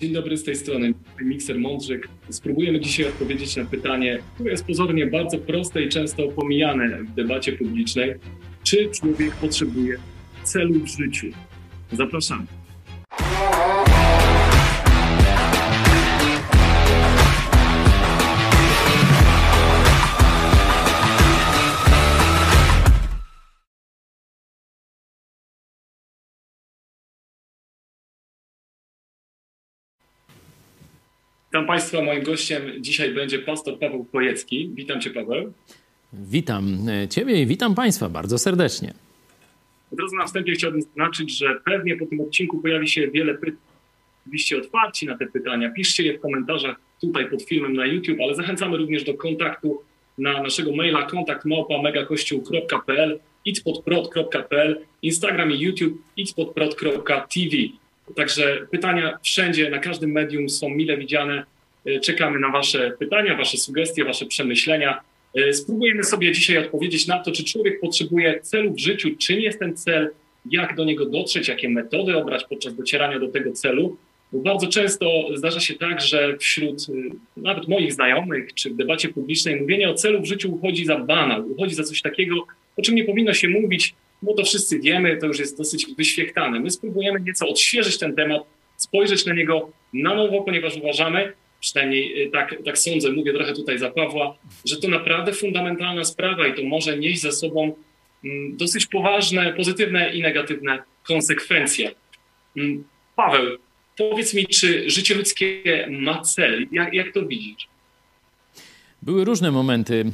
Dzień dobry, z tej strony Mikser Mądrzyk. Spróbujemy dzisiaj odpowiedzieć na pytanie, które jest pozornie bardzo proste i często pomijane w debacie publicznej. Czy człowiek potrzebuje celu w życiu? Zapraszamy. Witam Państwa, moim gościem dzisiaj będzie pastor Paweł Chojecki. Witam Cię, Paweł. Witam Ciebie i witam Państwa bardzo serdecznie. Od razu na wstępie chciałbym zaznaczyć, że pewnie po tym odcinku pojawi się wiele pytań. Oczywiście otwarci na te pytania. Piszcie je w komentarzach tutaj pod filmem na YouTube, ale zachęcamy również do kontaktu na naszego maila kontaktmałpamegakościół.pl, itpodprot.pl, Instagram i YouTube itpodprot.tv. Także pytania wszędzie, na każdym medium są mile widziane. Czekamy na Wasze pytania, Wasze sugestie, Wasze przemyślenia. Spróbujemy sobie dzisiaj odpowiedzieć na to, czy człowiek potrzebuje celu w życiu, czym jest ten cel, jak do niego dotrzeć, jakie metody obrać podczas docierania do tego celu. Bo bardzo często zdarza się tak, że wśród nawet moich znajomych czy w debacie publicznej mówienie o celu w życiu uchodzi za banał, uchodzi za coś takiego, o czym nie powinno się mówić, bo to wszyscy wiemy, to już jest dosyć wyświechtane. My spróbujemy nieco odświeżyć ten temat, spojrzeć na niego na nowo, ponieważ uważamy, przynajmniej tak sądzę, mówię trochę tutaj za Pawła, że to naprawdę fundamentalna sprawa i to może nieść ze sobą dosyć poważne, pozytywne i negatywne konsekwencje. Paweł, powiedz mi, czy życie ludzkie ma cel? Jak to widzisz? Były różne momenty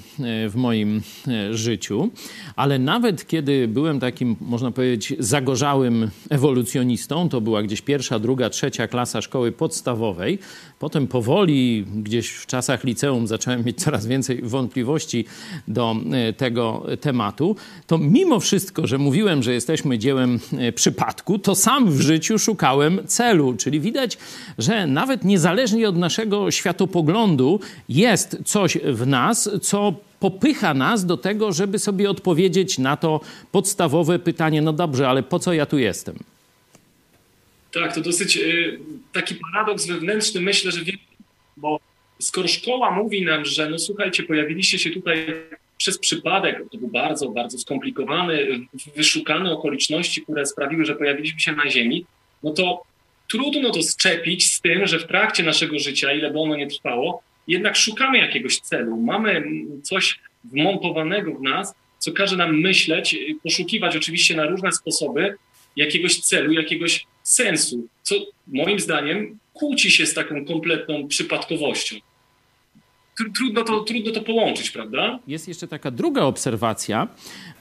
w moim życiu, ale nawet kiedy byłem takim, można powiedzieć, zagorzałym ewolucjonistą, to była gdzieś 1., 2., 3. klasa szkoły podstawowej, potem powoli gdzieś w czasach liceum zacząłem mieć coraz więcej wątpliwości do tego tematu, to mimo wszystko, że mówiłem, że jesteśmy dziełem przypadku, to sam w życiu szukałem celu, czyli widać, że nawet niezależnie od naszego światopoglądu jest coś w nas, co popycha nas do tego, żeby sobie odpowiedzieć na to podstawowe pytanie, no dobrze, ale po co ja tu jestem? Tak, to dosyć taki paradoks wewnętrzny, myślę, że wiemy, bo skoro szkoła mówi nam, że no słuchajcie, pojawiliście się tutaj przez przypadek, to był bardzo, bardzo skomplikowany, wyszukane okoliczności, które sprawiły, że pojawiliśmy się na ziemi, no to trudno to zczepić z tym, że w trakcie naszego życia, ile by ono nie trwało, jednak szukamy jakiegoś celu, mamy coś wmontowanego w nas, co każe nam myśleć, poszukiwać oczywiście na różne sposoby jakiegoś celu, jakiegoś sensu, co moim zdaniem kłóci się z taką kompletną przypadkowością. Trudno to połączyć, prawda? Jest jeszcze taka druga obserwacja.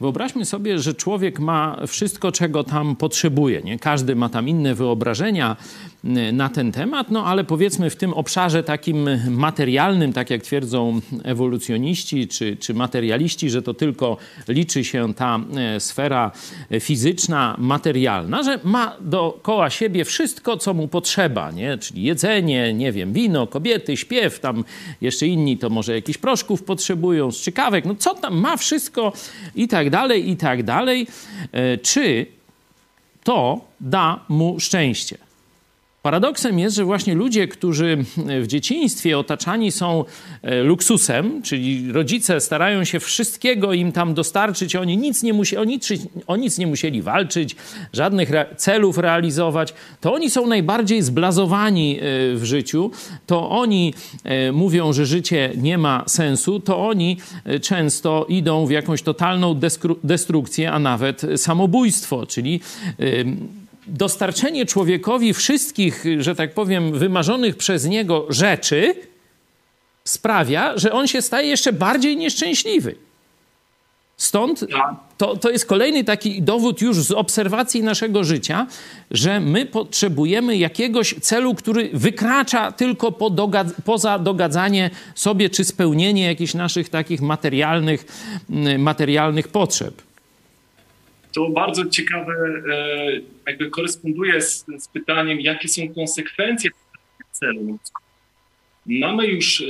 Wyobraźmy sobie, że człowiek ma wszystko, czego tam potrzebuje. Nie? Każdy ma tam inne wyobrażenia na ten temat, no ale powiedzmy w tym obszarze takim materialnym, tak jak twierdzą ewolucjoniści czy materialiści, że to tylko liczy się ta sfera fizyczna, materialna, że ma dookoła siebie wszystko, co mu potrzeba, nie? Czyli jedzenie, nie wiem, wino, kobiety, śpiew, tam jeszcze inni to może jakichś proszków potrzebują, strzykawek, no co tam, ma wszystko i tak dalej, i tak dalej. Czy to da mu szczęście? Paradoksem jest, że właśnie ludzie, którzy w dzieciństwie otaczani są luksusem, czyli rodzice starają się wszystkiego im tam dostarczyć, oni nic nie musieli walczyć, żadnych celów realizować, to oni są najbardziej zblazowani w życiu, to oni mówią, że życie nie ma sensu, to oni często idą w jakąś totalną destrukcję, a nawet samobójstwo, czyli dostarczenie człowiekowi wszystkich, że tak powiem, wymarzonych przez niego rzeczy sprawia, że on się staje jeszcze bardziej nieszczęśliwy. Stąd to jest kolejny taki dowód już z obserwacji naszego życia, że my potrzebujemy jakiegoś celu, który wykracza tylko poza dogadzanie sobie czy spełnienie jakichś naszych takich materialnych potrzeb. To bardzo ciekawe, jakby koresponduje z pytaniem, jakie są konsekwencje tego celu. Mamy już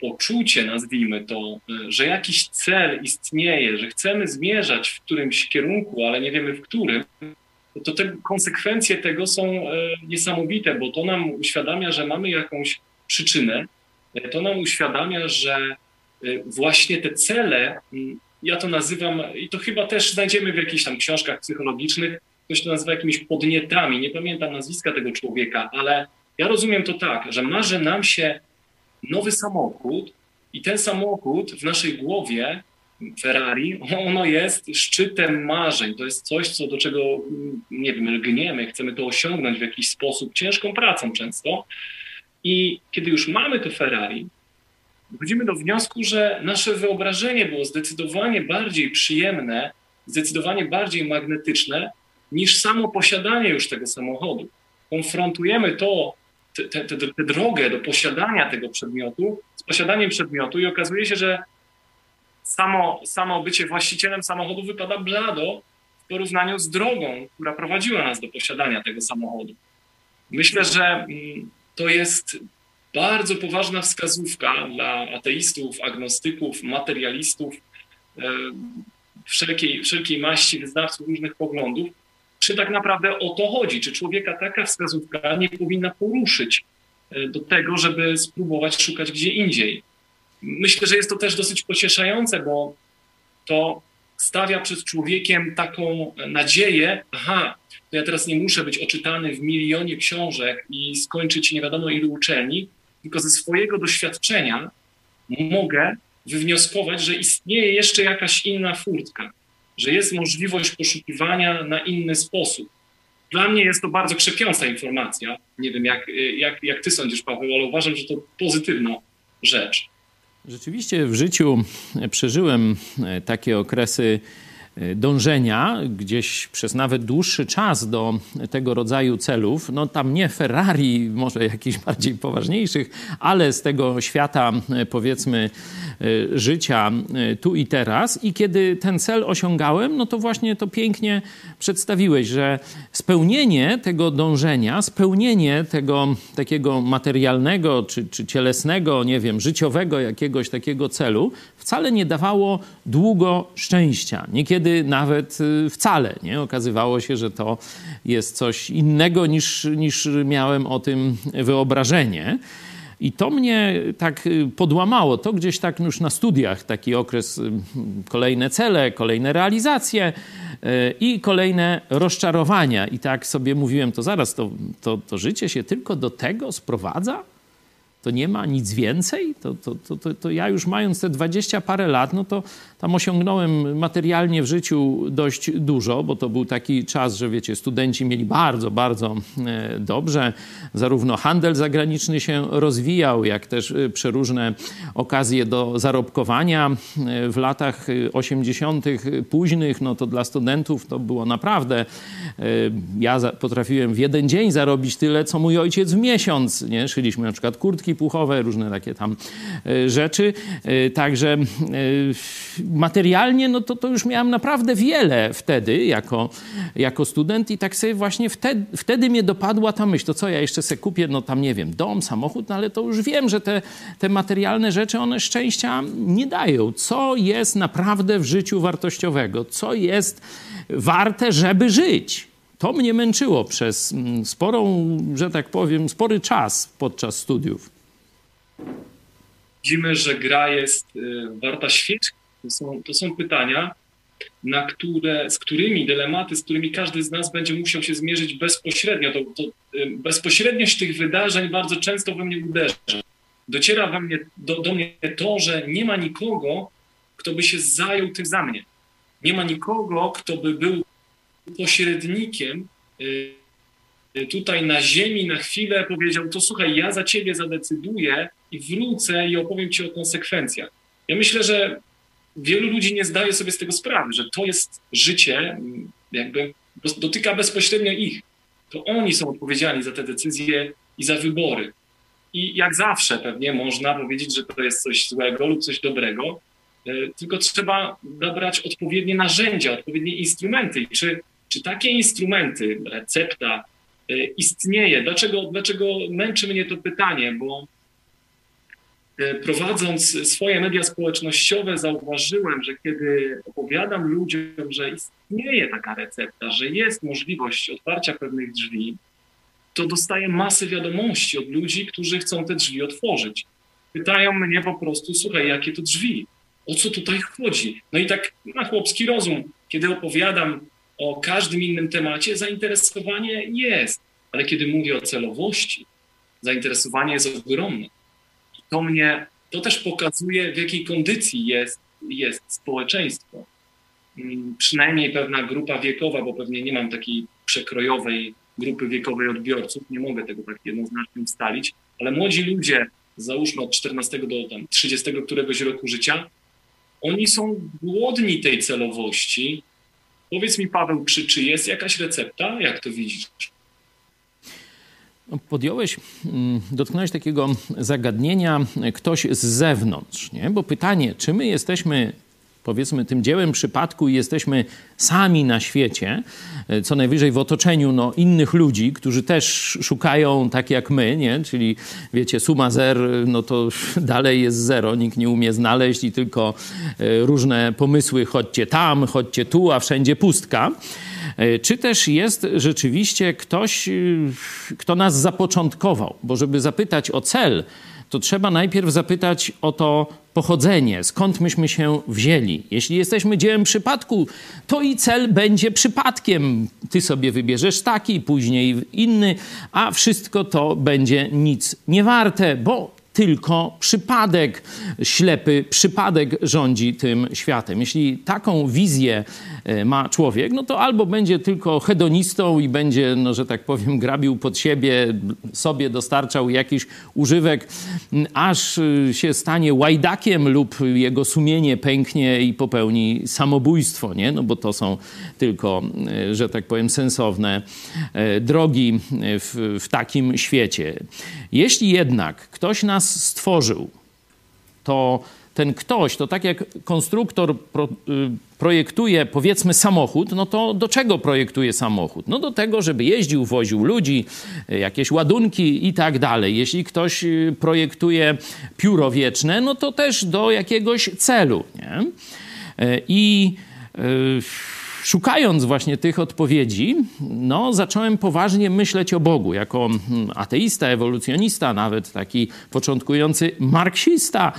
poczucie, nazwijmy to, że jakiś cel istnieje, że chcemy zmierzać w którymś kierunku, ale nie wiemy w którym. to te konsekwencje tego są niesamowite, bo to nam uświadamia, że mamy jakąś przyczynę, to nam uświadamia, że właśnie te cele, ja to nazywam, i to chyba też znajdziemy w jakichś tam książkach psychologicznych, ktoś to nazywa jakimiś podnietami, nie pamiętam nazwiska tego człowieka, ale ja rozumiem to tak, że marzy nam się nowy samochód i ten samochód w naszej głowie, Ferrari, ono jest szczytem marzeń. To jest coś, do czego, nie wiem, lgniemy, chcemy to osiągnąć w jakiś sposób, ciężką pracą często. I kiedy już mamy to Ferrari, dochodzimy do wniosku, że nasze wyobrażenie było zdecydowanie bardziej przyjemne, zdecydowanie bardziej magnetyczne niż samo posiadanie już tego samochodu. Konfrontujemy tę drogę do posiadania tego przedmiotu z posiadaniem przedmiotu i okazuje się, że samo bycie właścicielem samochodu wypada blado w porównaniu z drogą, która prowadziła nas do posiadania tego samochodu. Myślę, że to jest bardzo poważna wskazówka dla ateistów, agnostyków, materialistów, wszelkiej maści wyznawców różnych poglądów, czy tak naprawdę o to chodzi, czy człowieka taka wskazówka nie powinna poruszyć do tego, żeby spróbować szukać gdzie indziej. Myślę, że jest to też dosyć pocieszające, bo to stawia przed człowiekiem taką nadzieję, to ja teraz nie muszę być oczytany w milionie książek i skończyć nie wiadomo ilu uczelni, tylko ze swojego doświadczenia mogę wywnioskować, że istnieje jeszcze jakaś inna furtka, że jest możliwość poszukiwania na inny sposób. Dla mnie jest to bardzo krzepiąca informacja. Nie wiem, jak ty sądzisz, Paweł, ale uważam, że to pozytywna rzecz. Rzeczywiście w życiu przeżyłem takie okresy dążenia gdzieś przez nawet dłuższy czas do tego rodzaju celów. No tam nie Ferrari, może jakichś bardziej poważniejszych, ale z tego świata, powiedzmy, życia tu i teraz. I kiedy ten cel osiągałem, no to właśnie to pięknie przedstawiłeś, że spełnienie tego dążenia, spełnienie tego takiego materialnego czy cielesnego, nie wiem, życiowego jakiegoś takiego celu wcale nie dawało długo szczęścia. Niekiedy nawet wcale, nie? Okazywało się, że to jest coś innego niż miałem o tym wyobrażenie. I to mnie tak podłamało. To gdzieś tak już na studiach taki okres, kolejne cele, kolejne realizacje i kolejne rozczarowania. I tak sobie mówiłem, to zaraz, to życie się tylko do tego sprowadza? To nie ma nic więcej? To ja już mając te 20 parę lat, no to tam osiągnąłem materialnie w życiu dość dużo, bo to był taki czas, że wiecie, studenci mieli bardzo, bardzo dobrze. Zarówno handel zagraniczny się rozwijał, jak też przeróżne okazje do zarobkowania. W latach 80. późnych, no to dla studentów to było naprawdę... Ja potrafiłem w jeden dzień zarobić tyle, co mój ojciec w miesiąc. Nie? Szyliśmy na przykład kurtki puchowe, różne takie tam rzeczy. Także materialnie, no to już miałem naprawdę wiele wtedy jako student i tak sobie właśnie wtedy mnie dopadła ta myśl, to co ja jeszcze se kupię, no tam nie wiem, dom, samochód, no ale to już wiem, że te materialne rzeczy, one szczęścia nie dają. Co jest naprawdę w życiu wartościowego? Co jest warte, żeby żyć? To mnie męczyło przez spory czas podczas studiów. Widzimy, że gra jest warta świeczki. To są pytania, z którymi każdy z nas będzie musiał się zmierzyć bezpośrednio. Bezpośredniość tych wydarzeń bardzo często we mnie uderza. Dociera do mnie to, że nie ma nikogo, kto by się zajął tym za mnie. Nie ma nikogo, kto by był pośrednikiem tutaj na ziemi, na chwilę powiedział, to słuchaj, ja za ciebie zadecyduję i wrócę i opowiem ci o konsekwencjach. Ja myślę, że wielu ludzi nie zdaje sobie z tego sprawy, że to jest życie, jakby dotyka bezpośrednio ich. To oni są odpowiedzialni za te decyzje i za wybory. I jak zawsze pewnie można powiedzieć, że to jest coś złego lub coś dobrego, tylko trzeba dobrać odpowiednie narzędzia, odpowiednie instrumenty. Czy takie instrumenty, recepta istnieje? Dlaczego męczy mnie to pytanie? Bo prowadząc swoje media społecznościowe, zauważyłem, że kiedy opowiadam ludziom, że istnieje taka recepta, że jest możliwość otwarcia pewnych drzwi, to dostaję masę wiadomości od ludzi, którzy chcą te drzwi otworzyć. Pytają mnie po prostu, słuchaj, jakie to drzwi? O co tutaj chodzi? No i tak na chłopski rozum, kiedy opowiadam o każdym innym temacie, zainteresowanie jest. Ale kiedy mówię o celowości, zainteresowanie jest ogromne. To też pokazuje, w jakiej kondycji jest społeczeństwo. Przynajmniej pewna grupa wiekowa, bo pewnie nie mam takiej przekrojowej grupy wiekowej odbiorców, nie mogę tego tak jednoznacznie ustalić, ale młodzi ludzie, załóżmy od 14 do 30 któregoś roku życia, oni są głodni tej celowości. Powiedz mi, Paweł, czy jest jakaś recepta? Jak to widzisz? Dotknąłeś takiego zagadnienia ktoś z zewnątrz, nie? Bo pytanie, czy my jesteśmy, powiedzmy, tym dziełem przypadku i jesteśmy sami na świecie, co najwyżej w otoczeniu innych ludzi, którzy też szukają tak jak my, nie? Czyli wiecie, suma zer, no to dalej jest zero, nikt nie umie znaleźć i tylko różne pomysły, chodźcie tam, chodźcie tu, a wszędzie pustka. Czy też jest rzeczywiście ktoś, kto nas zapoczątkował? Bo żeby zapytać o cel, to trzeba najpierw zapytać o to pochodzenie, skąd myśmy się wzięli. Jeśli jesteśmy dziełem przypadku, to i cel będzie przypadkiem. Ty sobie wybierzesz taki, później inny, a wszystko to będzie nic nie warte, bo tylko przypadek, ślepy przypadek rządzi tym światem. Jeśli taką wizję ma człowiek, no to albo będzie tylko hedonistą i będzie, no, że tak powiem, grabił pod siebie, sobie dostarczał jakiś używek, aż się stanie łajdakiem lub jego sumienie pęknie i popełni samobójstwo, nie? No bo to są tylko, że tak powiem, sensowne drogi w takim świecie. Jeśli jednak ktoś nas stworzył, to ten ktoś, to tak jak konstruktor projektuje, powiedzmy, samochód, no to do czego projektuje samochód? No do tego, żeby jeździł, woził ludzi, jakieś ładunki i tak dalej. Jeśli ktoś projektuje pióro wieczne, no to też do jakiegoś celu, nie? I szukając właśnie tych odpowiedzi, no, zacząłem poważnie myśleć o Bogu. Jako ateista, ewolucjonista, nawet taki początkujący marksista,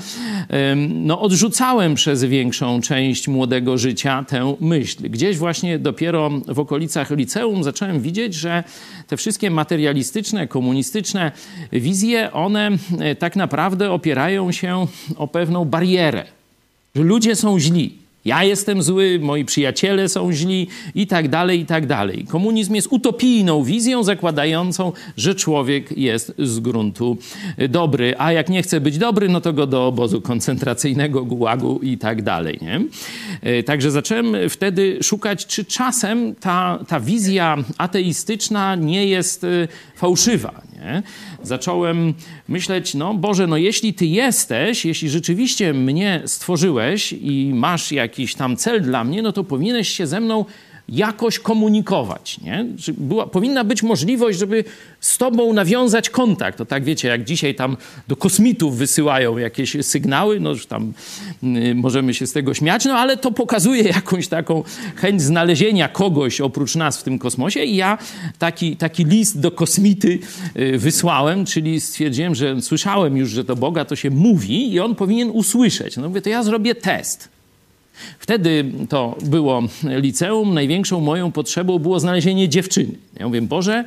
no, odrzucałem przez większą część młodego życia tę myśl. Gdzieś właśnie dopiero w okolicach liceum zacząłem widzieć, że te wszystkie materialistyczne, komunistyczne wizje, one tak naprawdę opierają się o pewną barierę, że ludzie są źli. Ja jestem zły, moi przyjaciele są źli i tak dalej, i tak dalej. Komunizm jest utopijną wizją zakładającą, że człowiek jest z gruntu dobry, a jak nie chce być dobry, no to go do obozu koncentracyjnego, gułagu i tak dalej, nie? Także zacząłem wtedy szukać, czy czasem ta wizja ateistyczna nie jest fałszywa, nie? Zacząłem myśleć, no Boże, no jeśli Ty jesteś, jeśli rzeczywiście mnie stworzyłeś i masz jakiś tam cel dla mnie, no to powinieneś się ze mną jakoś komunikować, nie? Powinna być możliwość, żeby z tobą nawiązać kontakt. To tak, wiecie, jak dzisiaj tam do kosmitów wysyłają jakieś sygnały, no już tam możemy się z tego śmiać, no ale to pokazuje jakąś taką chęć znalezienia kogoś oprócz nas w tym kosmosie i ja taki list do kosmity wysłałem, czyli stwierdziłem, że słyszałem już, że do Boga to się mówi i on powinien usłyszeć. No mówię, to ja zrobię test. Wtedy to było liceum. Największą moją potrzebą było znalezienie dziewczyny. Ja mówię, Boże,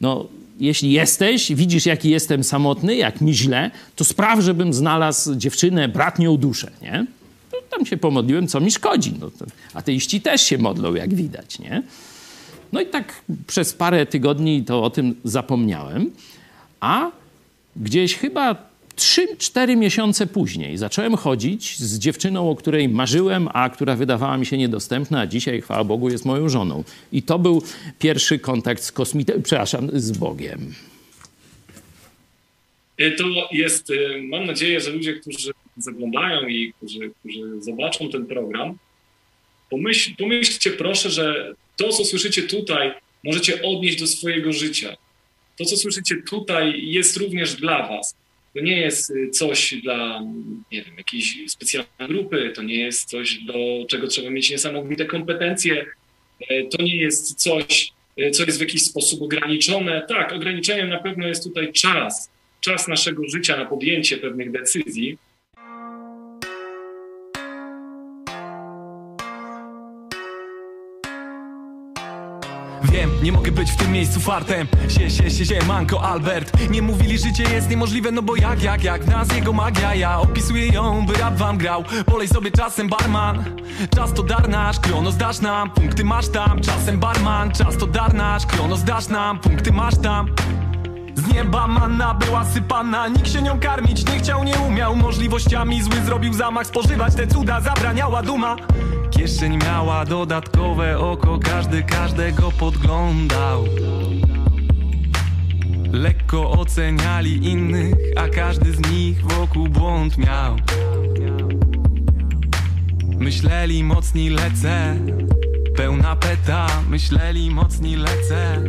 no jeśli jesteś, widzisz jaki jestem samotny, jak mi źle, to spraw, żebym znalazł dziewczynę, bratnią duszę, nie? No, tam się pomodliłem, co mi szkodzi. No, ateiści też się modlą, jak widać, nie? No i tak przez parę tygodni to o tym zapomniałem, a gdzieś chyba 3-4 miesiące później zacząłem chodzić z dziewczyną, o której marzyłem, a która wydawała mi się niedostępna, a dzisiaj, chwała Bogu, jest moją żoną. I to był pierwszy kontakt z z Bogiem. To jest, mam nadzieję, że ludzie, którzy zaglądają i którzy zobaczą ten program, pomyślcie proszę, że to, co słyszycie tutaj, możecie odnieść do swojego życia. To, co słyszycie tutaj, jest również dla was. To nie jest coś dla, nie wiem, jakiejś specjalnej grupy, to nie jest coś, do czego trzeba mieć niesamowite kompetencje, to nie jest coś, co jest w jakiś sposób ograniczone. Tak, ograniczeniem na pewno jest tutaj czas naszego życia na podjęcie pewnych decyzji. Wiem, nie mogę być w tym miejscu fartem. Manko Albert. Nie mówili, życie jest niemożliwe, no bo jak nas jego magia, ja opisuję ją, by rap wam grał. Polej sobie czasem barman, czas to dar nasz, Kronos dasz nam, punkty masz tam. Czasem barman, czas to dar nasz, Kronos dasz nam, punkty masz tam. Z nieba manna była sypana, nikt się nią karmić nie chciał, nie umiał. Możliwościami zły zrobił zamach, spożywać te cuda zabraniała duma. Kieszeń miała dodatkowe oko, każdy każdego podglądał. Lekko oceniali innych, a każdy z nich wokół błąd miał. Myśleli mocni lecę, pełna peta, myśleli mocni lecę.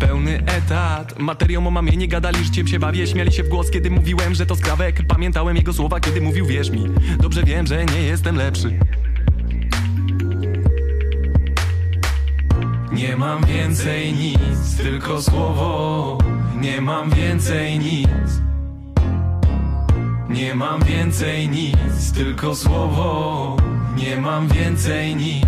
Pełny etat, materią o mamie nie gadali, życiem się bawię, śmiali się w głos, kiedy mówiłem, że to skrawek. Pamiętałem jego słowa, kiedy mówił, wierz mi, dobrze wiem, że nie jestem lepszy. Nie mam więcej nic, tylko słowo. Nie mam więcej nic. Nie mam więcej nic, tylko słowo. Nie mam więcej nic.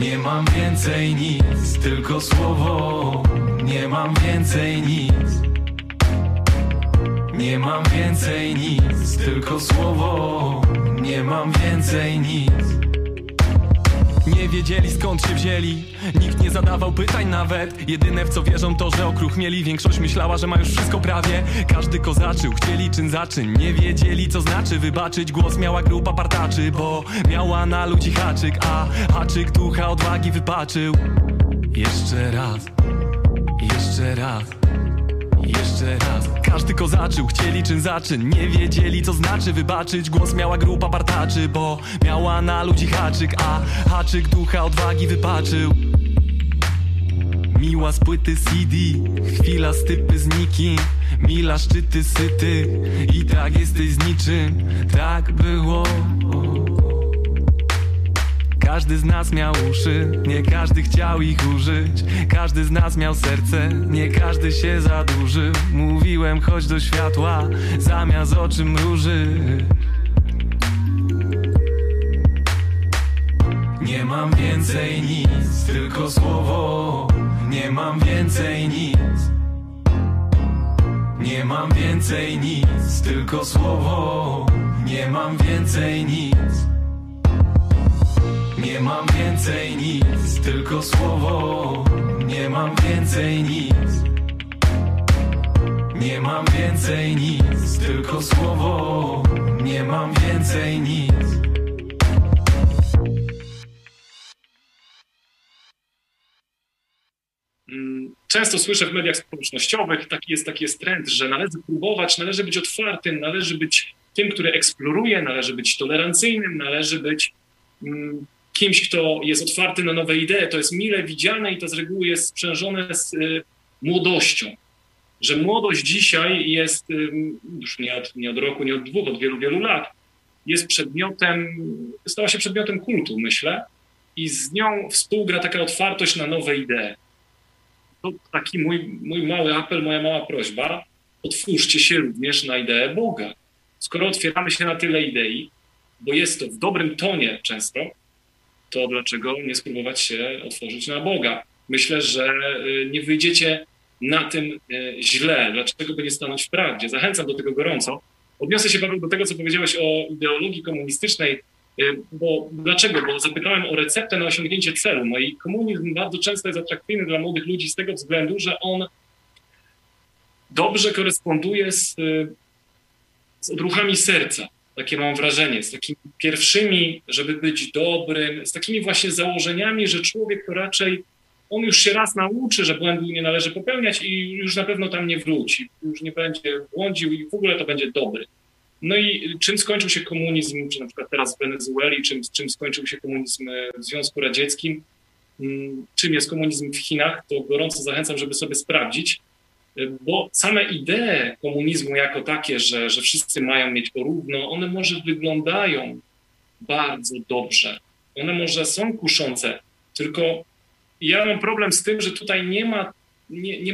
Nie mam więcej nic, tylko słowo. Nie mam więcej nic. Nie mam więcej nic, tylko słowo. Nie mam więcej nic. Nie wiedzieli skąd się wzięli, nikt nie zadawał pytań nawet. Jedyne w co wierzą to, że okruch mieli. Większość myślała, że ma już wszystko prawie. Każdy kozaczył, chcieli czyn za czyn. Nie wiedzieli co znaczy wybaczyć. Głos miała grupa partaczy, bo miała na ludzi haczyk. A haczyk ducha odwagi wypaczył. Jeszcze raz, jeszcze raz, jeszcze raz. Każdy kozaczył, chcieli czyn za czyn. Nie wiedzieli co znaczy wybaczyć. Głos miała grupa partaczy, bo miała na ludzi haczyk. A haczyk ducha odwagi wypaczył. Miła z płyty CD, chwila stypy z nikim. Mila szczyty syty i tak jesteś z niczym. Tak było. Każdy z nas miał uszy, nie każdy chciał ich użyć. Każdy z nas miał serce, nie każdy się zadłużył. Mówiłem chodź do światła, zamiast oczy mruży. Nie mam więcej nic, tylko słowo. Nie mam więcej nic. Nie mam więcej nic, tylko słowo. Nie mam więcej nic. Nie mam więcej nic, tylko słowo. Nie mam więcej nic. Nie mam więcej nic, tylko słowo. Nie mam więcej nic. Często słyszę w mediach społecznościowych, taki jest trend, że należy próbować, należy być otwartym, należy być tym, który eksploruje, należy być tolerancyjnym, należy być kimś, kto jest otwarty na nowe idee. To jest mile widziane i to z reguły jest sprzężone z młodością. Że młodość dzisiaj jest, już nie od roku, nie od dwóch, od wielu, wielu lat, jest stała się przedmiotem kultu, myślę, i z nią współgra taka otwartość na nowe idee. To taki mój mały apel, moja mała prośba, otwórzcie się również na ideę Boga. Skoro otwieramy się na tyle idei, bo jest to w dobrym tonie często, to dlaczego nie spróbować się otworzyć na Boga? Myślę, że nie wyjdziecie na tym źle. Dlaczego by nie stanąć w prawdzie? Zachęcam do tego gorąco. Odniosę się, Paweł, do tego, co powiedziałeś o ideologii komunistycznej. Dlaczego? Bo zapytałem o receptę na osiągnięcie celu. No i komunizm bardzo często jest atrakcyjny dla młodych ludzi z tego względu, że on dobrze koresponduje z odruchami serca. Takie mam wrażenie, z takimi pierwszymi, żeby być dobrym, z takimi właśnie założeniami, że człowiek to raczej, on już się raz nauczy, że błędu nie należy popełniać i już na pewno tam nie wróci, już nie będzie błądził i w ogóle to będzie dobry. No i czym skończył się komunizm, czy na przykład teraz w Wenezueli, czym skończył się komunizm w Związku Radzieckim, czym jest komunizm w Chinach, to gorąco zachęcam, żeby sobie sprawdzić. Bo same idee komunizmu jako takie, że wszyscy mają mieć porówno, one może wyglądają bardzo dobrze. One może są kuszące, tylko ja mam problem z tym, że tutaj nie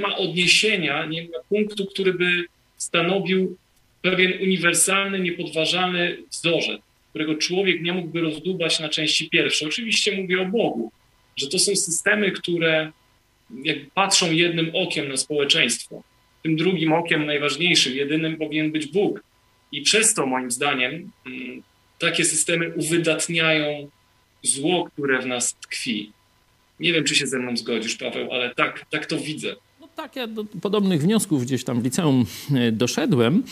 ma odniesienia, nie ma punktu, który by stanowił pewien uniwersalny, niepodważalny wzorzec, którego człowiek nie mógłby rozdłubać na części pierwsze. Oczywiście mówię o Bogu, że to są systemy, które jakby patrzą jednym okiem na społeczeństwo. Tym drugim okiem, najważniejszym, jedynym powinien być Bóg. I przez to, moim zdaniem, takie systemy uwydatniają zło, które w nas tkwi. Nie wiem, czy się ze mną zgodzisz, Paweł, ale tak to widzę. Tak, ja do podobnych wniosków gdzieś tam w liceum doszedłem.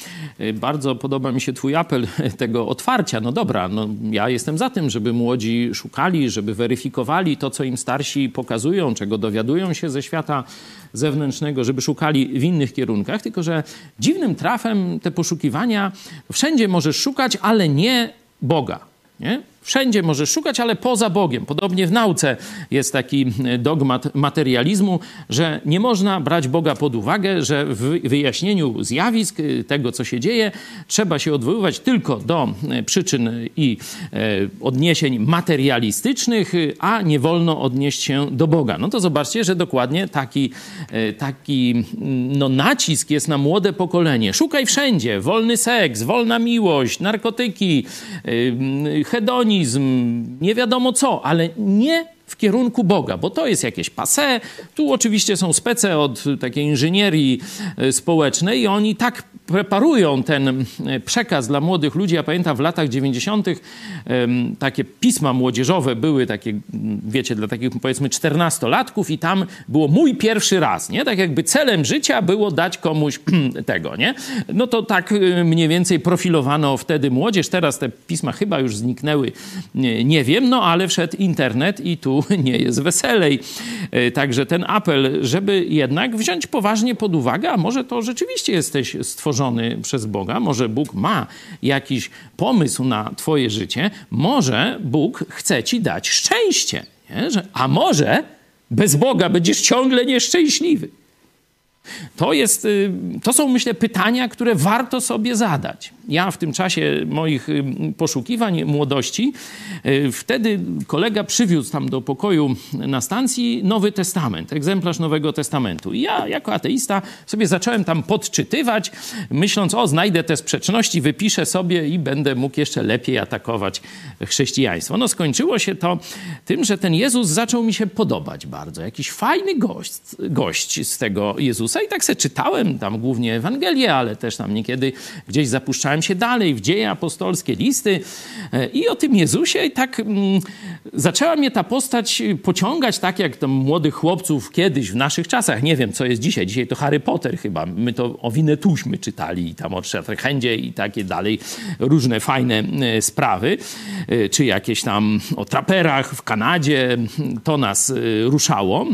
Bardzo podoba mi się twój apel tego otwarcia. No dobra, no ja jestem za tym, żeby młodzi szukali, żeby weryfikowali to, co im starsi pokazują, czego dowiadują się ze świata zewnętrznego, żeby szukali w innych kierunkach. Tylko że dziwnym trafem te poszukiwania, wszędzie możesz szukać, ale nie Boga. Nie? Wszędzie możesz szukać, ale poza Bogiem. Podobnie w nauce jest taki dogmat materializmu, że nie można brać Boga pod uwagę, że w wyjaśnieniu zjawisk, tego co się dzieje, trzeba się odwoływać tylko do przyczyn i odniesień materialistycznych, a nie wolno odnieść się do Boga. No to zobaczcie, że dokładnie taki nacisk jest na młode pokolenie. Szukaj wszędzie. Wolny seks, wolna miłość, narkotyki, hedonizm, nie wiadomo co, ale nie w kierunku Boga, bo to jest jakieś passé. Tu oczywiście są spece od takiej inżynierii społecznej i oni tak preparują ten przekaz dla młodych ludzi. Ja pamiętam w latach 90. takie pisma młodzieżowe były takie, wiecie, dla takich powiedzmy 14-latków i tam było mój pierwszy raz, nie? Tak jakby celem życia było dać komuś tego, nie? No to tak mniej więcej profilowano wtedy młodzież. Teraz te pisma chyba już zniknęły, nie wiem, no ale wszedł internet i tu nie jest weselej. Także ten apel, żeby jednak wziąć poważnie pod uwagę, a może to rzeczywiście jesteś stworzony przez Boga, może Bóg ma jakiś pomysł na twoje życie, może Bóg chce ci dać szczęście, nie? A może bez Boga będziesz ciągle nieszczęśliwy. To są, myślę, pytania, które warto sobie zadać. Ja w tym czasie moich poszukiwań młodości, wtedy kolega przywiózł tam do pokoju na stacji Nowy Testament, egzemplarz Nowego Testamentu. I ja jako ateista sobie zacząłem tam podczytywać, myśląc, znajdę te sprzeczności, wypiszę sobie i będę mógł jeszcze lepiej atakować chrześcijaństwo. No skończyło się to tym, że ten Jezus zaczął mi się podobać bardzo. Jakiś fajny gość z tego Jezusa. I tak se czytałem tam głównie Ewangelię, ale też tam niekiedy gdzieś zapuszczałem się dalej w dzieje apostolskie, listy i o tym Jezusie. I tak zaczęła mnie ta postać pociągać, tak jak tam młodych chłopców kiedyś w naszych czasach. Nie wiem, co jest dzisiaj. Dzisiaj to Harry Potter chyba. My to o Winetuśmy czytali i tam o Shatterhandzie i takie dalej różne fajne sprawy. Czy jakieś tam o traperach w Kanadzie. To nas ruszało.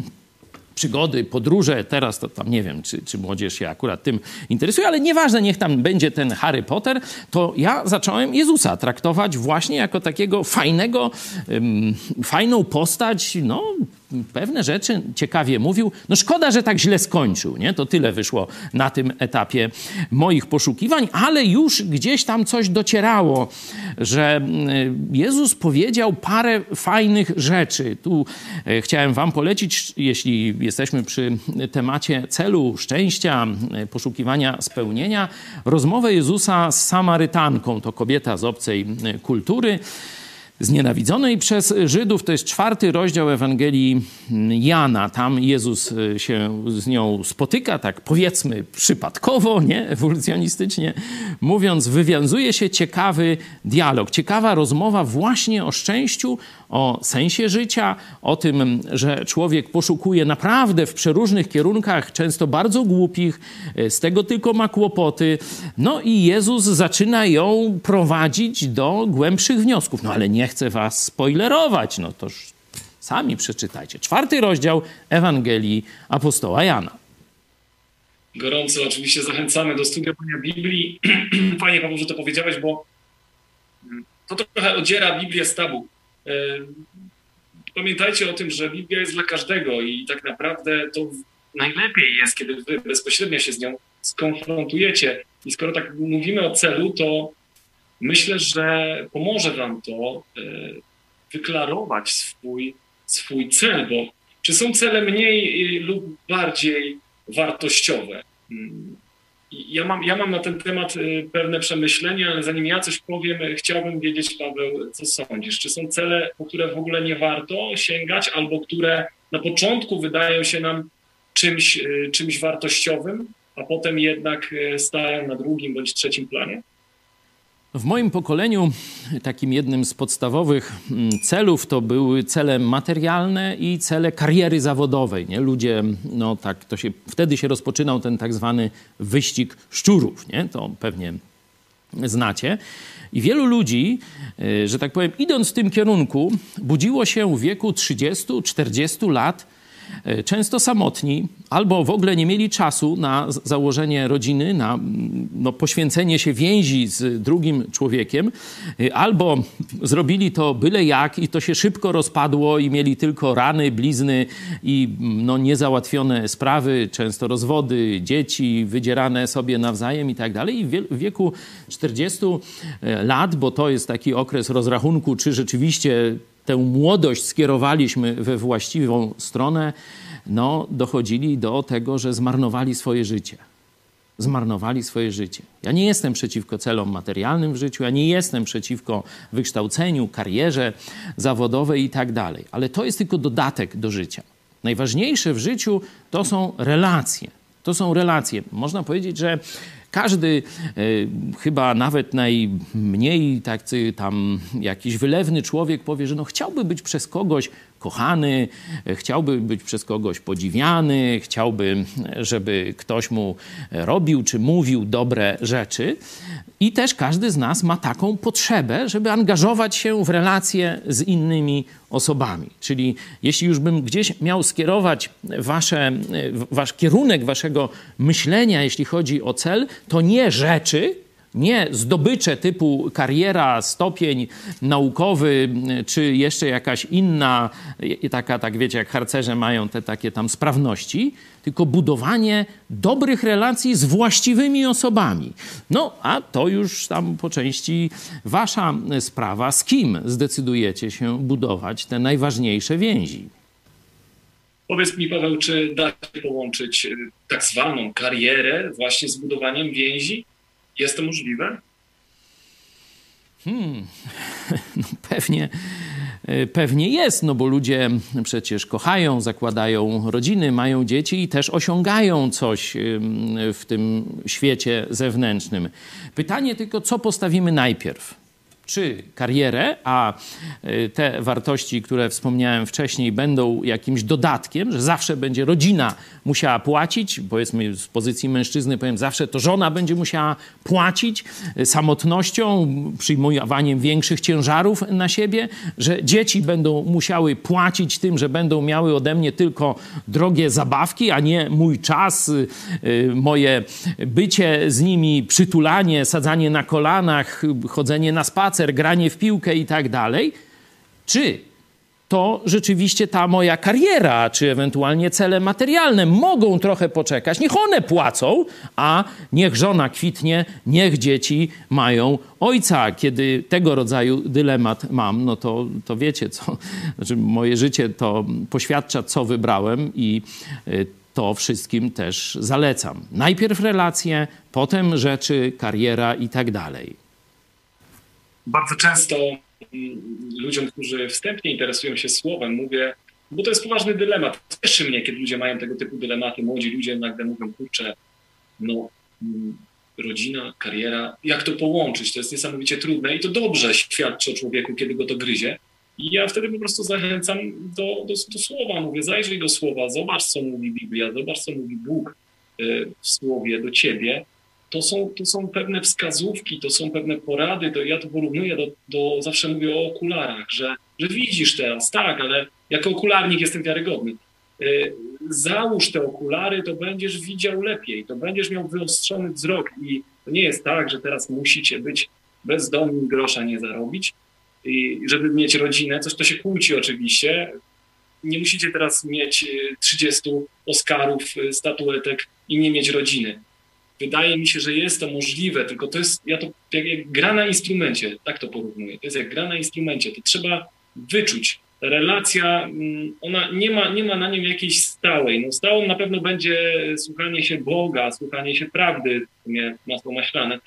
Przygody, podróże, teraz to tam nie wiem, czy młodzież się akurat tym interesuje, ale nieważne, niech tam będzie ten Harry Potter, to ja zacząłem Jezusa traktować właśnie jako takiego fajnego, fajną postać, no pewne rzeczy ciekawie mówił. No szkoda, że tak źle skończył, nie? To tyle wyszło na tym etapie moich poszukiwań, ale już gdzieś tam coś docierało, że Jezus powiedział parę fajnych rzeczy. Tu chciałem wam polecić, jeśli jesteśmy przy temacie celu, szczęścia, poszukiwania spełnienia, rozmowę Jezusa z Samarytanką, to kobieta z obcej kultury, znienawidzonej przez Żydów. To jest 4 rozdział Ewangelii Jana. Tam Jezus się z nią spotyka, tak powiedzmy przypadkowo, nie? Ewolucjonistycznie mówiąc, wywiązuje się ciekawy dialog, ciekawa rozmowa właśnie o szczęściu, o sensie życia, o tym, że człowiek poszukuje naprawdę w przeróżnych kierunkach, często bardzo głupich, z tego tylko ma kłopoty. No i Jezus zaczyna ją prowadzić do głębszych wniosków. No ale nie chcę was spoilerować, no toż sami przeczytajcie. 4 rozdział Ewangelii apostoła Jana. Gorąco oczywiście zachęcamy do studiowania Biblii. Fajnie, Paweł, że to powiedziałeś, bo to trochę odziera Biblię z tabu. Pamiętajcie o tym, że Biblia jest dla każdego i tak naprawdę to najlepiej jest, kiedy wy bezpośrednio się z nią skonfrontujecie. I skoro tak mówimy o celu, to myślę, że pomoże wam to wyklarować swój cel, bo czy są cele mniej lub bardziej wartościowe? Ja mam na ten temat pewne przemyślenia, ale zanim ja coś powiem, chciałbym wiedzieć, Paweł, co sądzisz? Czy są cele, po które w ogóle nie warto sięgać, albo które na początku wydają się nam czymś wartościowym, a potem jednak stają na drugim bądź trzecim planie? W moim pokoleniu takim jednym z podstawowych celów to były cele materialne i cele kariery zawodowej. Nie? Ludzie, wtedy się rozpoczynał ten tak zwany wyścig szczurów. Nie? To pewnie znacie. I wielu ludzi, że tak powiem, idąc w tym kierunku, budziło się w wieku 30-40 lat, często samotni, albo w ogóle nie mieli czasu na założenie rodziny, na poświęcenie się więzi z drugim człowiekiem, albo zrobili to byle jak i to się szybko rozpadło i mieli tylko rany, blizny i niezałatwione sprawy, często rozwody, dzieci wydzierane sobie nawzajem i tak dalej. I w wieku 40 lat, bo to jest taki okres rozrachunku, czy rzeczywiście tę młodość skierowaliśmy we właściwą stronę, dochodzili do tego, że zmarnowali swoje życie. Zmarnowali swoje życie. Ja nie jestem przeciwko celom materialnym w życiu, ja nie jestem przeciwko wykształceniu, karierze zawodowej i tak dalej. Ale to jest tylko dodatek do życia. Najważniejsze w życiu to są relacje. To są relacje. Można powiedzieć, że każdy, chyba nawet najmniej tacy tam jakiś wylewny człowiek powie, że chciałby być przez kogoś kochany, chciałby być przez kogoś podziwiany, chciałby, żeby ktoś mu robił czy mówił dobre rzeczy. I też każdy z nas ma taką potrzebę, żeby angażować się w relacje z innymi osobami. Czyli jeśli już bym gdzieś miał skierować wasz kierunek waszego myślenia, jeśli chodzi o cel, to nie rzeczy, nie zdobycze typu kariera, stopień naukowy, czy jeszcze jakaś inna, taka, tak wiecie, jak harcerze mają te takie tam sprawności, tylko budowanie dobrych relacji z właściwymi osobami. A to już tam po części wasza sprawa, z kim zdecydujecie się budować te najważniejsze więzi. Powiedz mi, Paweł, czy da się połączyć tak zwaną karierę właśnie z budowaniem więzi? Jest to możliwe? Pewnie jest, bo ludzie przecież kochają, zakładają rodziny, mają dzieci i też osiągają coś w tym świecie zewnętrznym. Pytanie tylko, co postawimy najpierw? Czy karierę, a te wartości, które wspomniałem wcześniej, będą jakimś dodatkiem, że zawsze będzie rodzina musiała płacić, powiedzmy z pozycji mężczyzny, zawsze to żona będzie musiała płacić samotnością, przyjmowaniem większych ciężarów na siebie, że dzieci będą musiały płacić tym, że będą miały ode mnie tylko drogie zabawki, a nie mój czas, moje bycie z nimi, przytulanie, sadzanie na kolanach, chodzenie na spacer, granie w piłkę i tak dalej, czy to rzeczywiście ta moja kariera, czy ewentualnie cele materialne mogą trochę poczekać, niech one płacą, a niech żona kwitnie, niech dzieci mają ojca. Kiedy tego rodzaju dylemat mam, to wiecie co, moje życie to poświadcza, co wybrałem i to wszystkim też zalecam. Najpierw relacje, potem rzeczy, kariera i tak dalej. Bardzo często ludziom, którzy wstępnie interesują się słowem, mówię, bo to jest poważny dylemat. Cieszy mnie, kiedy ludzie mają tego typu dylematy. Młodzi ludzie nagle mówią, kurczę, rodzina, kariera, jak to połączyć? To jest niesamowicie trudne i to dobrze świadczy o człowieku, kiedy go to gryzie. I ja wtedy po prostu zachęcam do słowa. Mówię, zajrzyj do słowa, zobacz, co mówi Biblia, zobacz, co mówi Bóg w słowie do ciebie. To są pewne wskazówki, to są pewne porady, to ja to porównuję zawsze mówię o okularach, że widzisz teraz, tak, ale jako okularnik jestem wiarygodny. Załóż te okulary, to będziesz widział lepiej, to będziesz miał wyostrzony wzrok i to nie jest tak, że teraz musicie być bezdomni, grosza nie zarobić, i żeby mieć rodzinę, coś to się kłóci oczywiście, nie musicie teraz mieć 30 Oscarów, statuetek i nie mieć rodziny. Wydaje mi się, że jest to możliwe, tylko to jest, ja to jak gra na instrumencie, tak to porównuję, to jest jak gra na instrumencie, to trzeba wyczuć. Relacja, ona nie ma na nim jakiejś stałej. No, stałą na pewno będzie słuchanie się Boga, słuchanie się prawdy, masło maślane,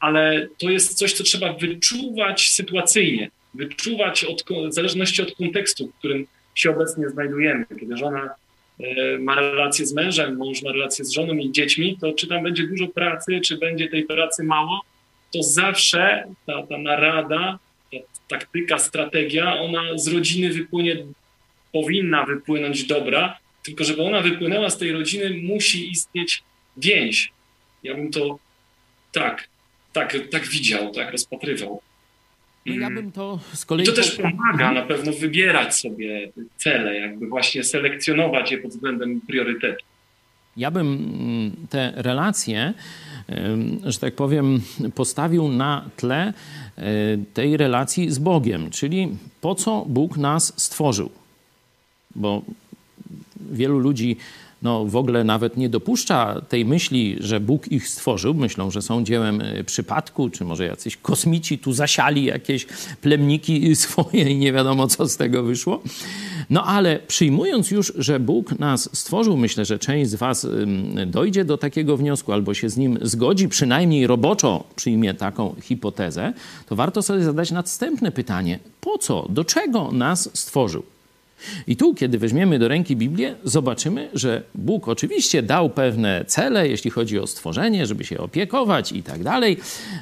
ale to jest coś, co trzeba wyczuwać sytuacyjnie, wyczuwać w zależności od kontekstu, w którym się obecnie znajdujemy. Kiedy żona ma relację z mężem, mąż ma relację z żoną i dziećmi, to czy tam będzie dużo pracy, czy będzie tej pracy mało, to zawsze ta narada, taktyka, strategia, ona z rodziny powinna wypłynąć dobra, tylko żeby ona wypłynęła z tej rodziny, musi istnieć więź. Ja bym to tak widział, tak rozpatrywał. No ja bym to z kolei... To też pomaga na pewno wybierać sobie cele, jakby właśnie selekcjonować je pod względem priorytetu. Ja bym te relacje, że tak powiem, postawił na tle tej relacji z Bogiem, czyli po co Bóg nas stworzył. Bo wielu ludzi w ogóle nawet nie dopuszcza tej myśli, że Bóg ich stworzył. Myślą, że są dziełem przypadku, czy może jacyś kosmici tu zasiali jakieś plemniki swoje i nie wiadomo, co z tego wyszło. No ale przyjmując już, że Bóg nas stworzył, myślę, że część z was dojdzie do takiego wniosku albo się z nim zgodzi, przynajmniej roboczo przyjmie taką hipotezę, to warto sobie zadać następne pytanie. Po co? Do czego nas stworzył? I tu, kiedy weźmiemy do ręki Biblię, zobaczymy, że Bóg oczywiście dał pewne cele, jeśli chodzi o stworzenie, żeby się opiekować i tak dalej.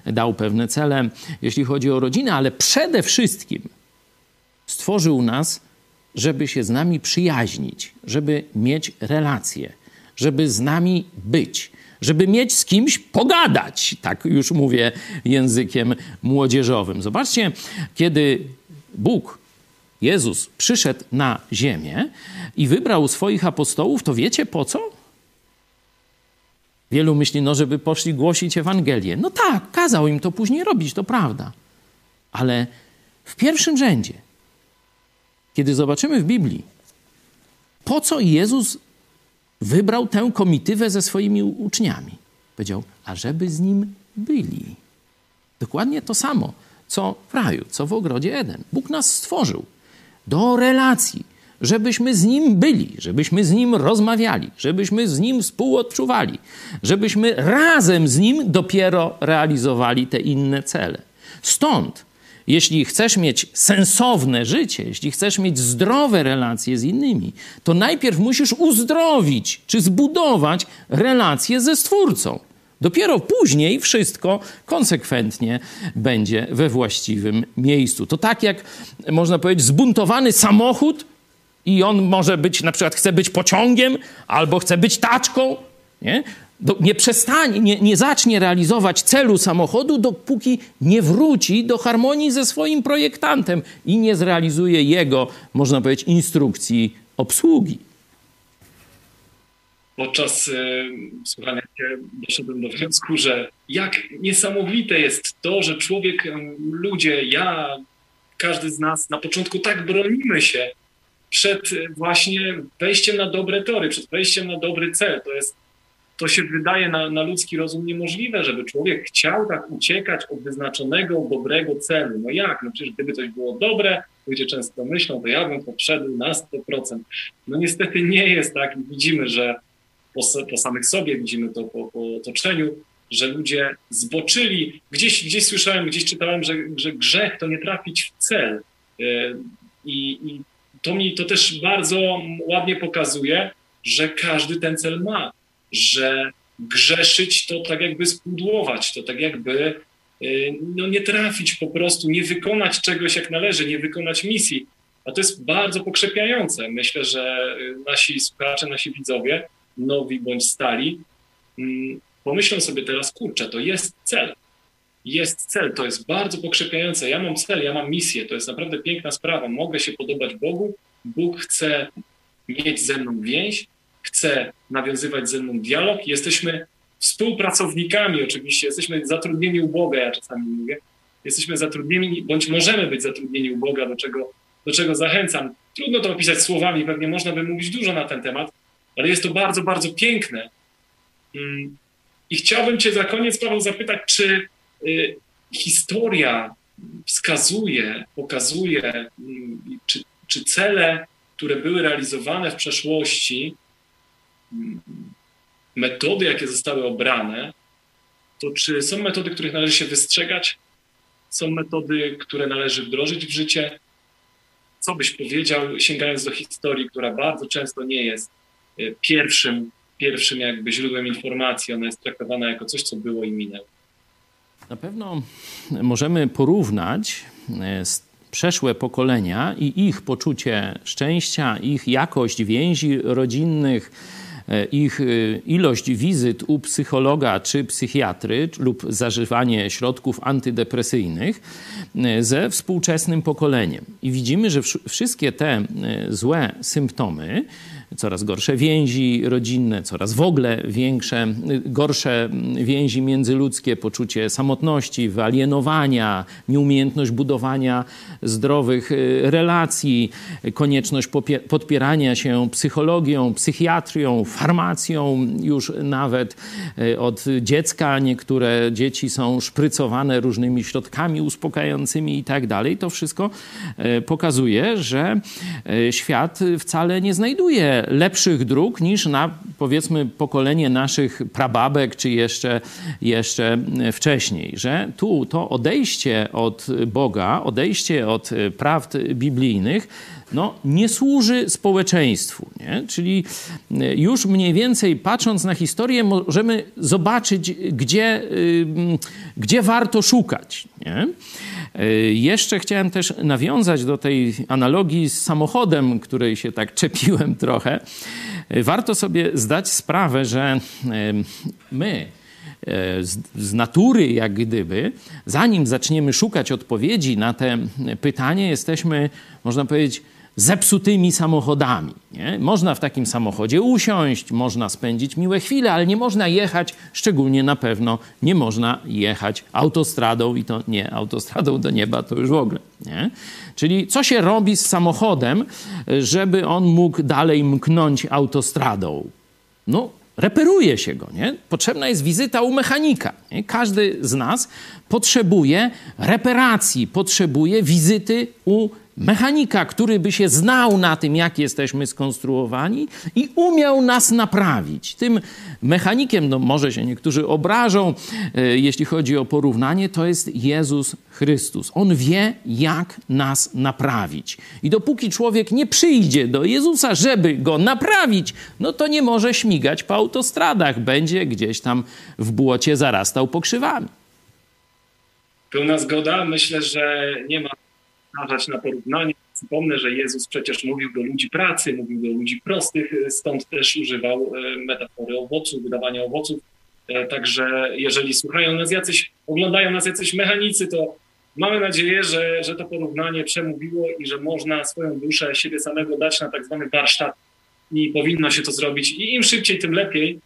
Dał pewne cele, jeśli chodzi o rodzinę, ale przede wszystkim stworzył nas, żeby się z nami przyjaźnić, żeby mieć relacje, żeby z nami być, żeby mieć z kimś pogadać. Tak już mówię językiem młodzieżowym. Zobaczcie, kiedy Bóg, Jezus przyszedł na ziemię i wybrał swoich apostołów, to wiecie po co? Wielu myśli, żeby poszli głosić Ewangelię. No tak, kazał im to później robić, to prawda. Ale w pierwszym rzędzie, kiedy zobaczymy w Biblii, po co Jezus wybrał tę komitywę ze swoimi uczniami? Powiedział, a żeby z nim byli. Dokładnie to samo, co w raju, co w ogrodzie Eden. Bóg nas stworzył do relacji, żebyśmy z nim byli, żebyśmy z nim rozmawiali, żebyśmy z nim współodczuwali, żebyśmy razem z nim dopiero realizowali te inne cele. Stąd, jeśli chcesz mieć sensowne życie, jeśli chcesz mieć zdrowe relacje z innymi, to najpierw musisz uzdrowić czy zbudować relacje ze Stwórcą. Dopiero później wszystko konsekwentnie będzie we właściwym miejscu. To tak jak, można powiedzieć, zbuntowany samochód i on może być, na przykład chce być pociągiem albo chce być taczką. Nie? Nie zacznie realizować celu samochodu, dopóki nie wróci do harmonii ze swoim projektantem i nie zrealizuje jego, można powiedzieć, instrukcji obsługi. Podczas słuchania doszedłem do wniosku, że jak niesamowite jest to, że człowiek, ludzie, ja, każdy z nas na początku tak bronimy się przed właśnie wejściem na dobre tory, przed wejściem na dobry cel. To się wydaje na ludzki rozum niemożliwe, żeby człowiek chciał tak uciekać od wyznaczonego, dobrego celu. No jak? No przecież gdyby coś było dobre, ludzie często myślą, to ja bym to wszedł na 100%. No niestety nie jest tak. Widzimy, że po samych sobie, widzimy to po otoczeniu, że ludzie zboczyli. Gdzieś słyszałem, gdzieś czytałem, że grzech to nie trafić w cel. I to też bardzo ładnie pokazuje, że każdy ten cel ma. Że grzeszyć to tak jakby spudłować, to tak jakby nie trafić po prostu, nie wykonać czegoś jak należy, nie wykonać misji. A to jest bardzo pokrzepiające. Myślę, że nasi słuchacze, nasi widzowie, nowi bądź stali, pomyślą sobie teraz, kurczę, to jest cel. Jest cel, to jest bardzo pokrzepiające. Ja mam cel, ja mam misję, to jest naprawdę piękna sprawa. Mogę się podobać Bogu, Bóg chce mieć ze mną więź, chce nawiązywać ze mną dialog. Jesteśmy współpracownikami oczywiście, jesteśmy zatrudnieni u Boga, ja czasami mówię. Jesteśmy zatrudnieni, bądź możemy być zatrudnieni u Boga, do czego zachęcam. Trudno to opisać słowami, pewnie można by mówić dużo na ten temat, ale jest to bardzo, bardzo piękne. I chciałbym cię za koniec, Paweł, zapytać, czy historia wskazuje, pokazuje, czy cele, które były realizowane w przeszłości, metody, jakie zostały obrane, to czy są metody, których należy się wystrzegać? Są metody, które należy wdrożyć w życie? Co byś powiedział, sięgając do historii, która bardzo często nie jest pierwszym jakby źródłem informacji, ona jest traktowana jako coś, co było i minęło. Na pewno możemy porównać przeszłe pokolenia i ich poczucie szczęścia, ich jakość więzi rodzinnych, ich ilość wizyt u psychologa czy psychiatry lub zażywanie środków antydepresyjnych ze współczesnym pokoleniem. I widzimy, że wszystkie te złe symptomy, coraz gorsze więzi rodzinne, coraz w ogóle gorsze więzi międzyludzkie, poczucie samotności, wyalienowania, nieumiejętność budowania zdrowych relacji, konieczność podpierania się psychologią, psychiatrią, farmacją, już nawet od dziecka. Niektóre dzieci są szprycowane różnymi środkami uspokajającymi i tak dalej. To wszystko pokazuje, że świat wcale nie znajduje lepszych dróg niż na, powiedzmy, pokolenie naszych prababek, czy jeszcze wcześniej. Że tu to odejście od Boga, odejście od prawd biblijnych, nie służy społeczeństwu. Nie? Czyli już mniej więcej patrząc na historię możemy zobaczyć, gdzie warto szukać. Nie? Jeszcze chciałem też nawiązać do tej analogii z samochodem, której się tak czepiłem trochę. Warto sobie zdać sprawę, że my z natury jak gdyby, zanim zaczniemy szukać odpowiedzi na te pytanie, jesteśmy, można powiedzieć, zepsutymi samochodami. Nie? Można w takim samochodzie usiąść, można spędzić miłe chwile, ale nie można jechać, szczególnie na pewno nie można jechać autostradą i to nie autostradą do nieba, to już w ogóle. Nie? Czyli co się robi z samochodem, żeby on mógł dalej mknąć autostradą? Reperuje się go, nie? Potrzebna jest wizyta u mechanika. Nie? Każdy z nas potrzebuje reparacji, potrzebuje wizyty u mechanika, który by się znał na tym, jak jesteśmy skonstruowani i umiał nas naprawić. Tym mechanikiem, może się niektórzy obrażą, jeśli chodzi o porównanie, to jest Jezus Chrystus. On wie, jak nas naprawić. I dopóki człowiek nie przyjdzie do Jezusa, żeby go naprawić, to nie może śmigać po autostradach. Będzie gdzieś tam w błocie zarastał pokrzywami. Pełna zgoda. Myślę, że nie ma na porównanie. Przypomnę, że Jezus przecież mówił do ludzi pracy, mówił do ludzi prostych, stąd też używał metafory owoców, wydawania owoców. Także jeżeli oglądają nas jacyś mechanicy, to mamy nadzieję, że to porównanie przemówiło i że można swoją duszę, siebie samego dać na tak zwany warsztat i powinno się to zrobić. I im szybciej, tym lepiej.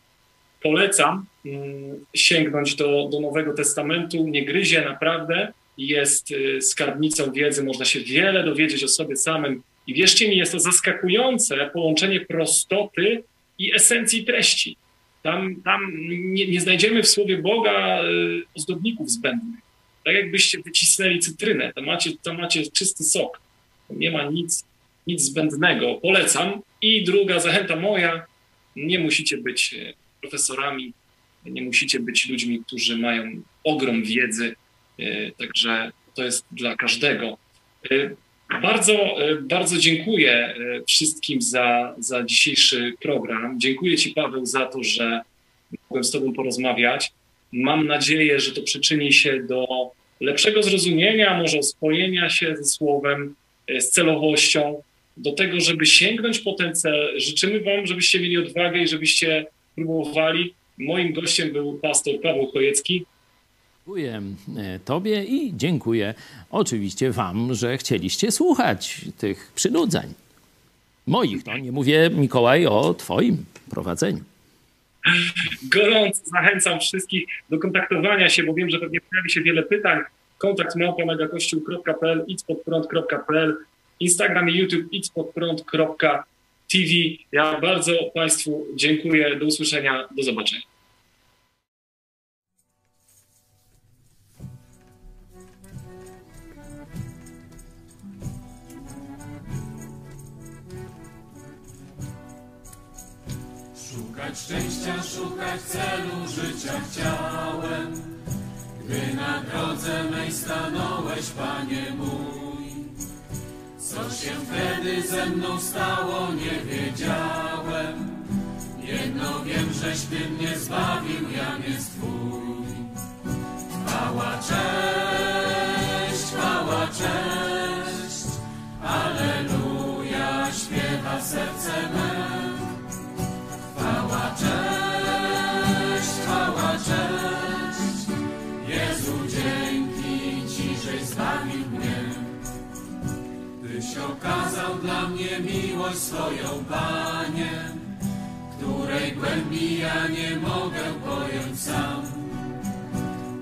Polecam sięgnąć do Nowego Testamentu. Nie gryzie, naprawdę. Jest skarbnicą wiedzy, można się wiele dowiedzieć o sobie samym. I wierzcie mi, jest to zaskakujące połączenie prostoty i esencji treści. Tam nie znajdziemy w Słowie Boga ozdobników zbędnych. Tak jakbyście wycisnęli cytrynę, tam macie czysty sok. Nie ma nic zbędnego. Polecam. I druga zachęta moja, nie musicie być profesorami, nie musicie być ludźmi, którzy mają ogrom wiedzy. Także to jest dla każdego. Bardzo, bardzo dziękuję wszystkim za dzisiejszy program. Dziękuję ci, Paweł, za to, że mogłem z tobą porozmawiać. Mam nadzieję, że to przyczyni się do lepszego zrozumienia, może spojenia się ze słowem, z celowością, do tego, żeby sięgnąć po ten cel. Życzymy wam, żebyście mieli odwagę i żebyście próbowali. Moim gościem był pastor Paweł Chojecki. Dziękuję tobie i dziękuję oczywiście wam, że chcieliście słuchać tych przynudzeń. Moich, nie mówię, Mikołaj, o twoim prowadzeniu. Gorąco zachęcam wszystkich do kontaktowania się, bo wiem, że pewnie pojawi się wiele pytań. Kontakt małpamegakościół.pl, itpodprot.pl. Instagram i YouTube itpodprot.tv. Ja bardzo Państwu dziękuję. Do usłyszenia. Do zobaczenia. Szukać szczęścia, szukać celu życia chciałem, gdy na drodze mej stanąłeś, Panie mój. Co się wtedy ze mną stało, nie wiedziałem. Jedno wiem, żeś Ty mnie zbawił, jam jest Twój. Chwała, cześć, Alleluja, śpiewa serce me. Chwała, cześć, Jezu, dzięki Ci, żeś zbawił mnie. Tyś okazał dla mnie miłość swoją, Panie, której głębi ja nie mogę pojąć sam.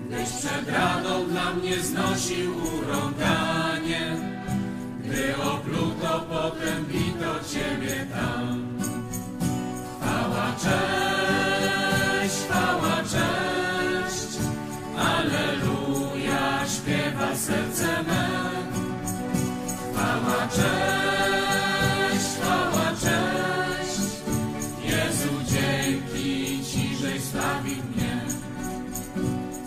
Gdyś przed radą dla mnie znosił urąganie, gdy opluto potem bito Ciebie tam. Chwała, cześć, Alleluja, śpiewa serce me. Chwała, cześć, Jezu, dzięki Ci, żeś zbawił mnie.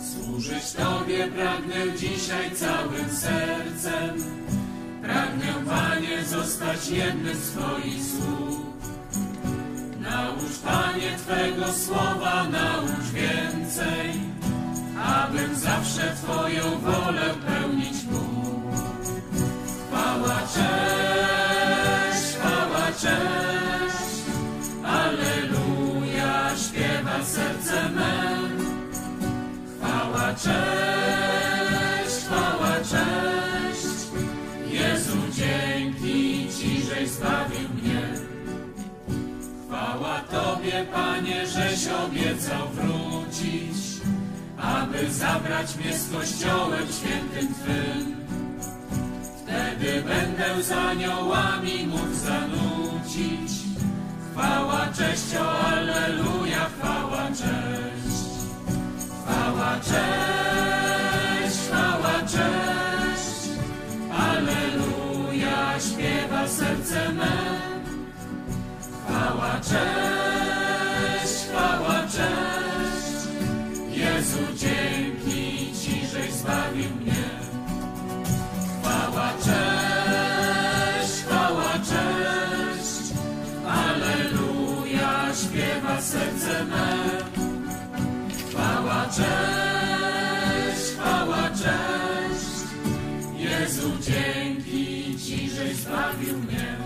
Służyć Tobie pragnę dzisiaj całym sercem, pragnę, Panie, zostać jednym z Twoich słów. Naucz, Panie, Twego słowa, naucz więcej, abym zawsze Twoją wolę pełnić mógł. Chwała, cześć, Alleluja, śpiewa serce me. Chwała, cześć, Jezu, dzięki Ci, żeś zbawił mnie. Chwała Tobie, Panie, żeś obiecał wrócić, aby zabrać mnie z Kościołem świętym Twym. Wtedy będę z aniołami mógł zanucić. Chwała, cześć, o Alleluja, chwała, cześć. Chwała, cześć, Alleluja, śpiewa serce me. Chwała, cześć, Jezu, dzięki Ci, żeś zbawił mnie. Chwała, cześć, Alleluja, śpiewa serce me. Chwała, cześć, Jezu, dzięki Ci, żeś zbawił mnie.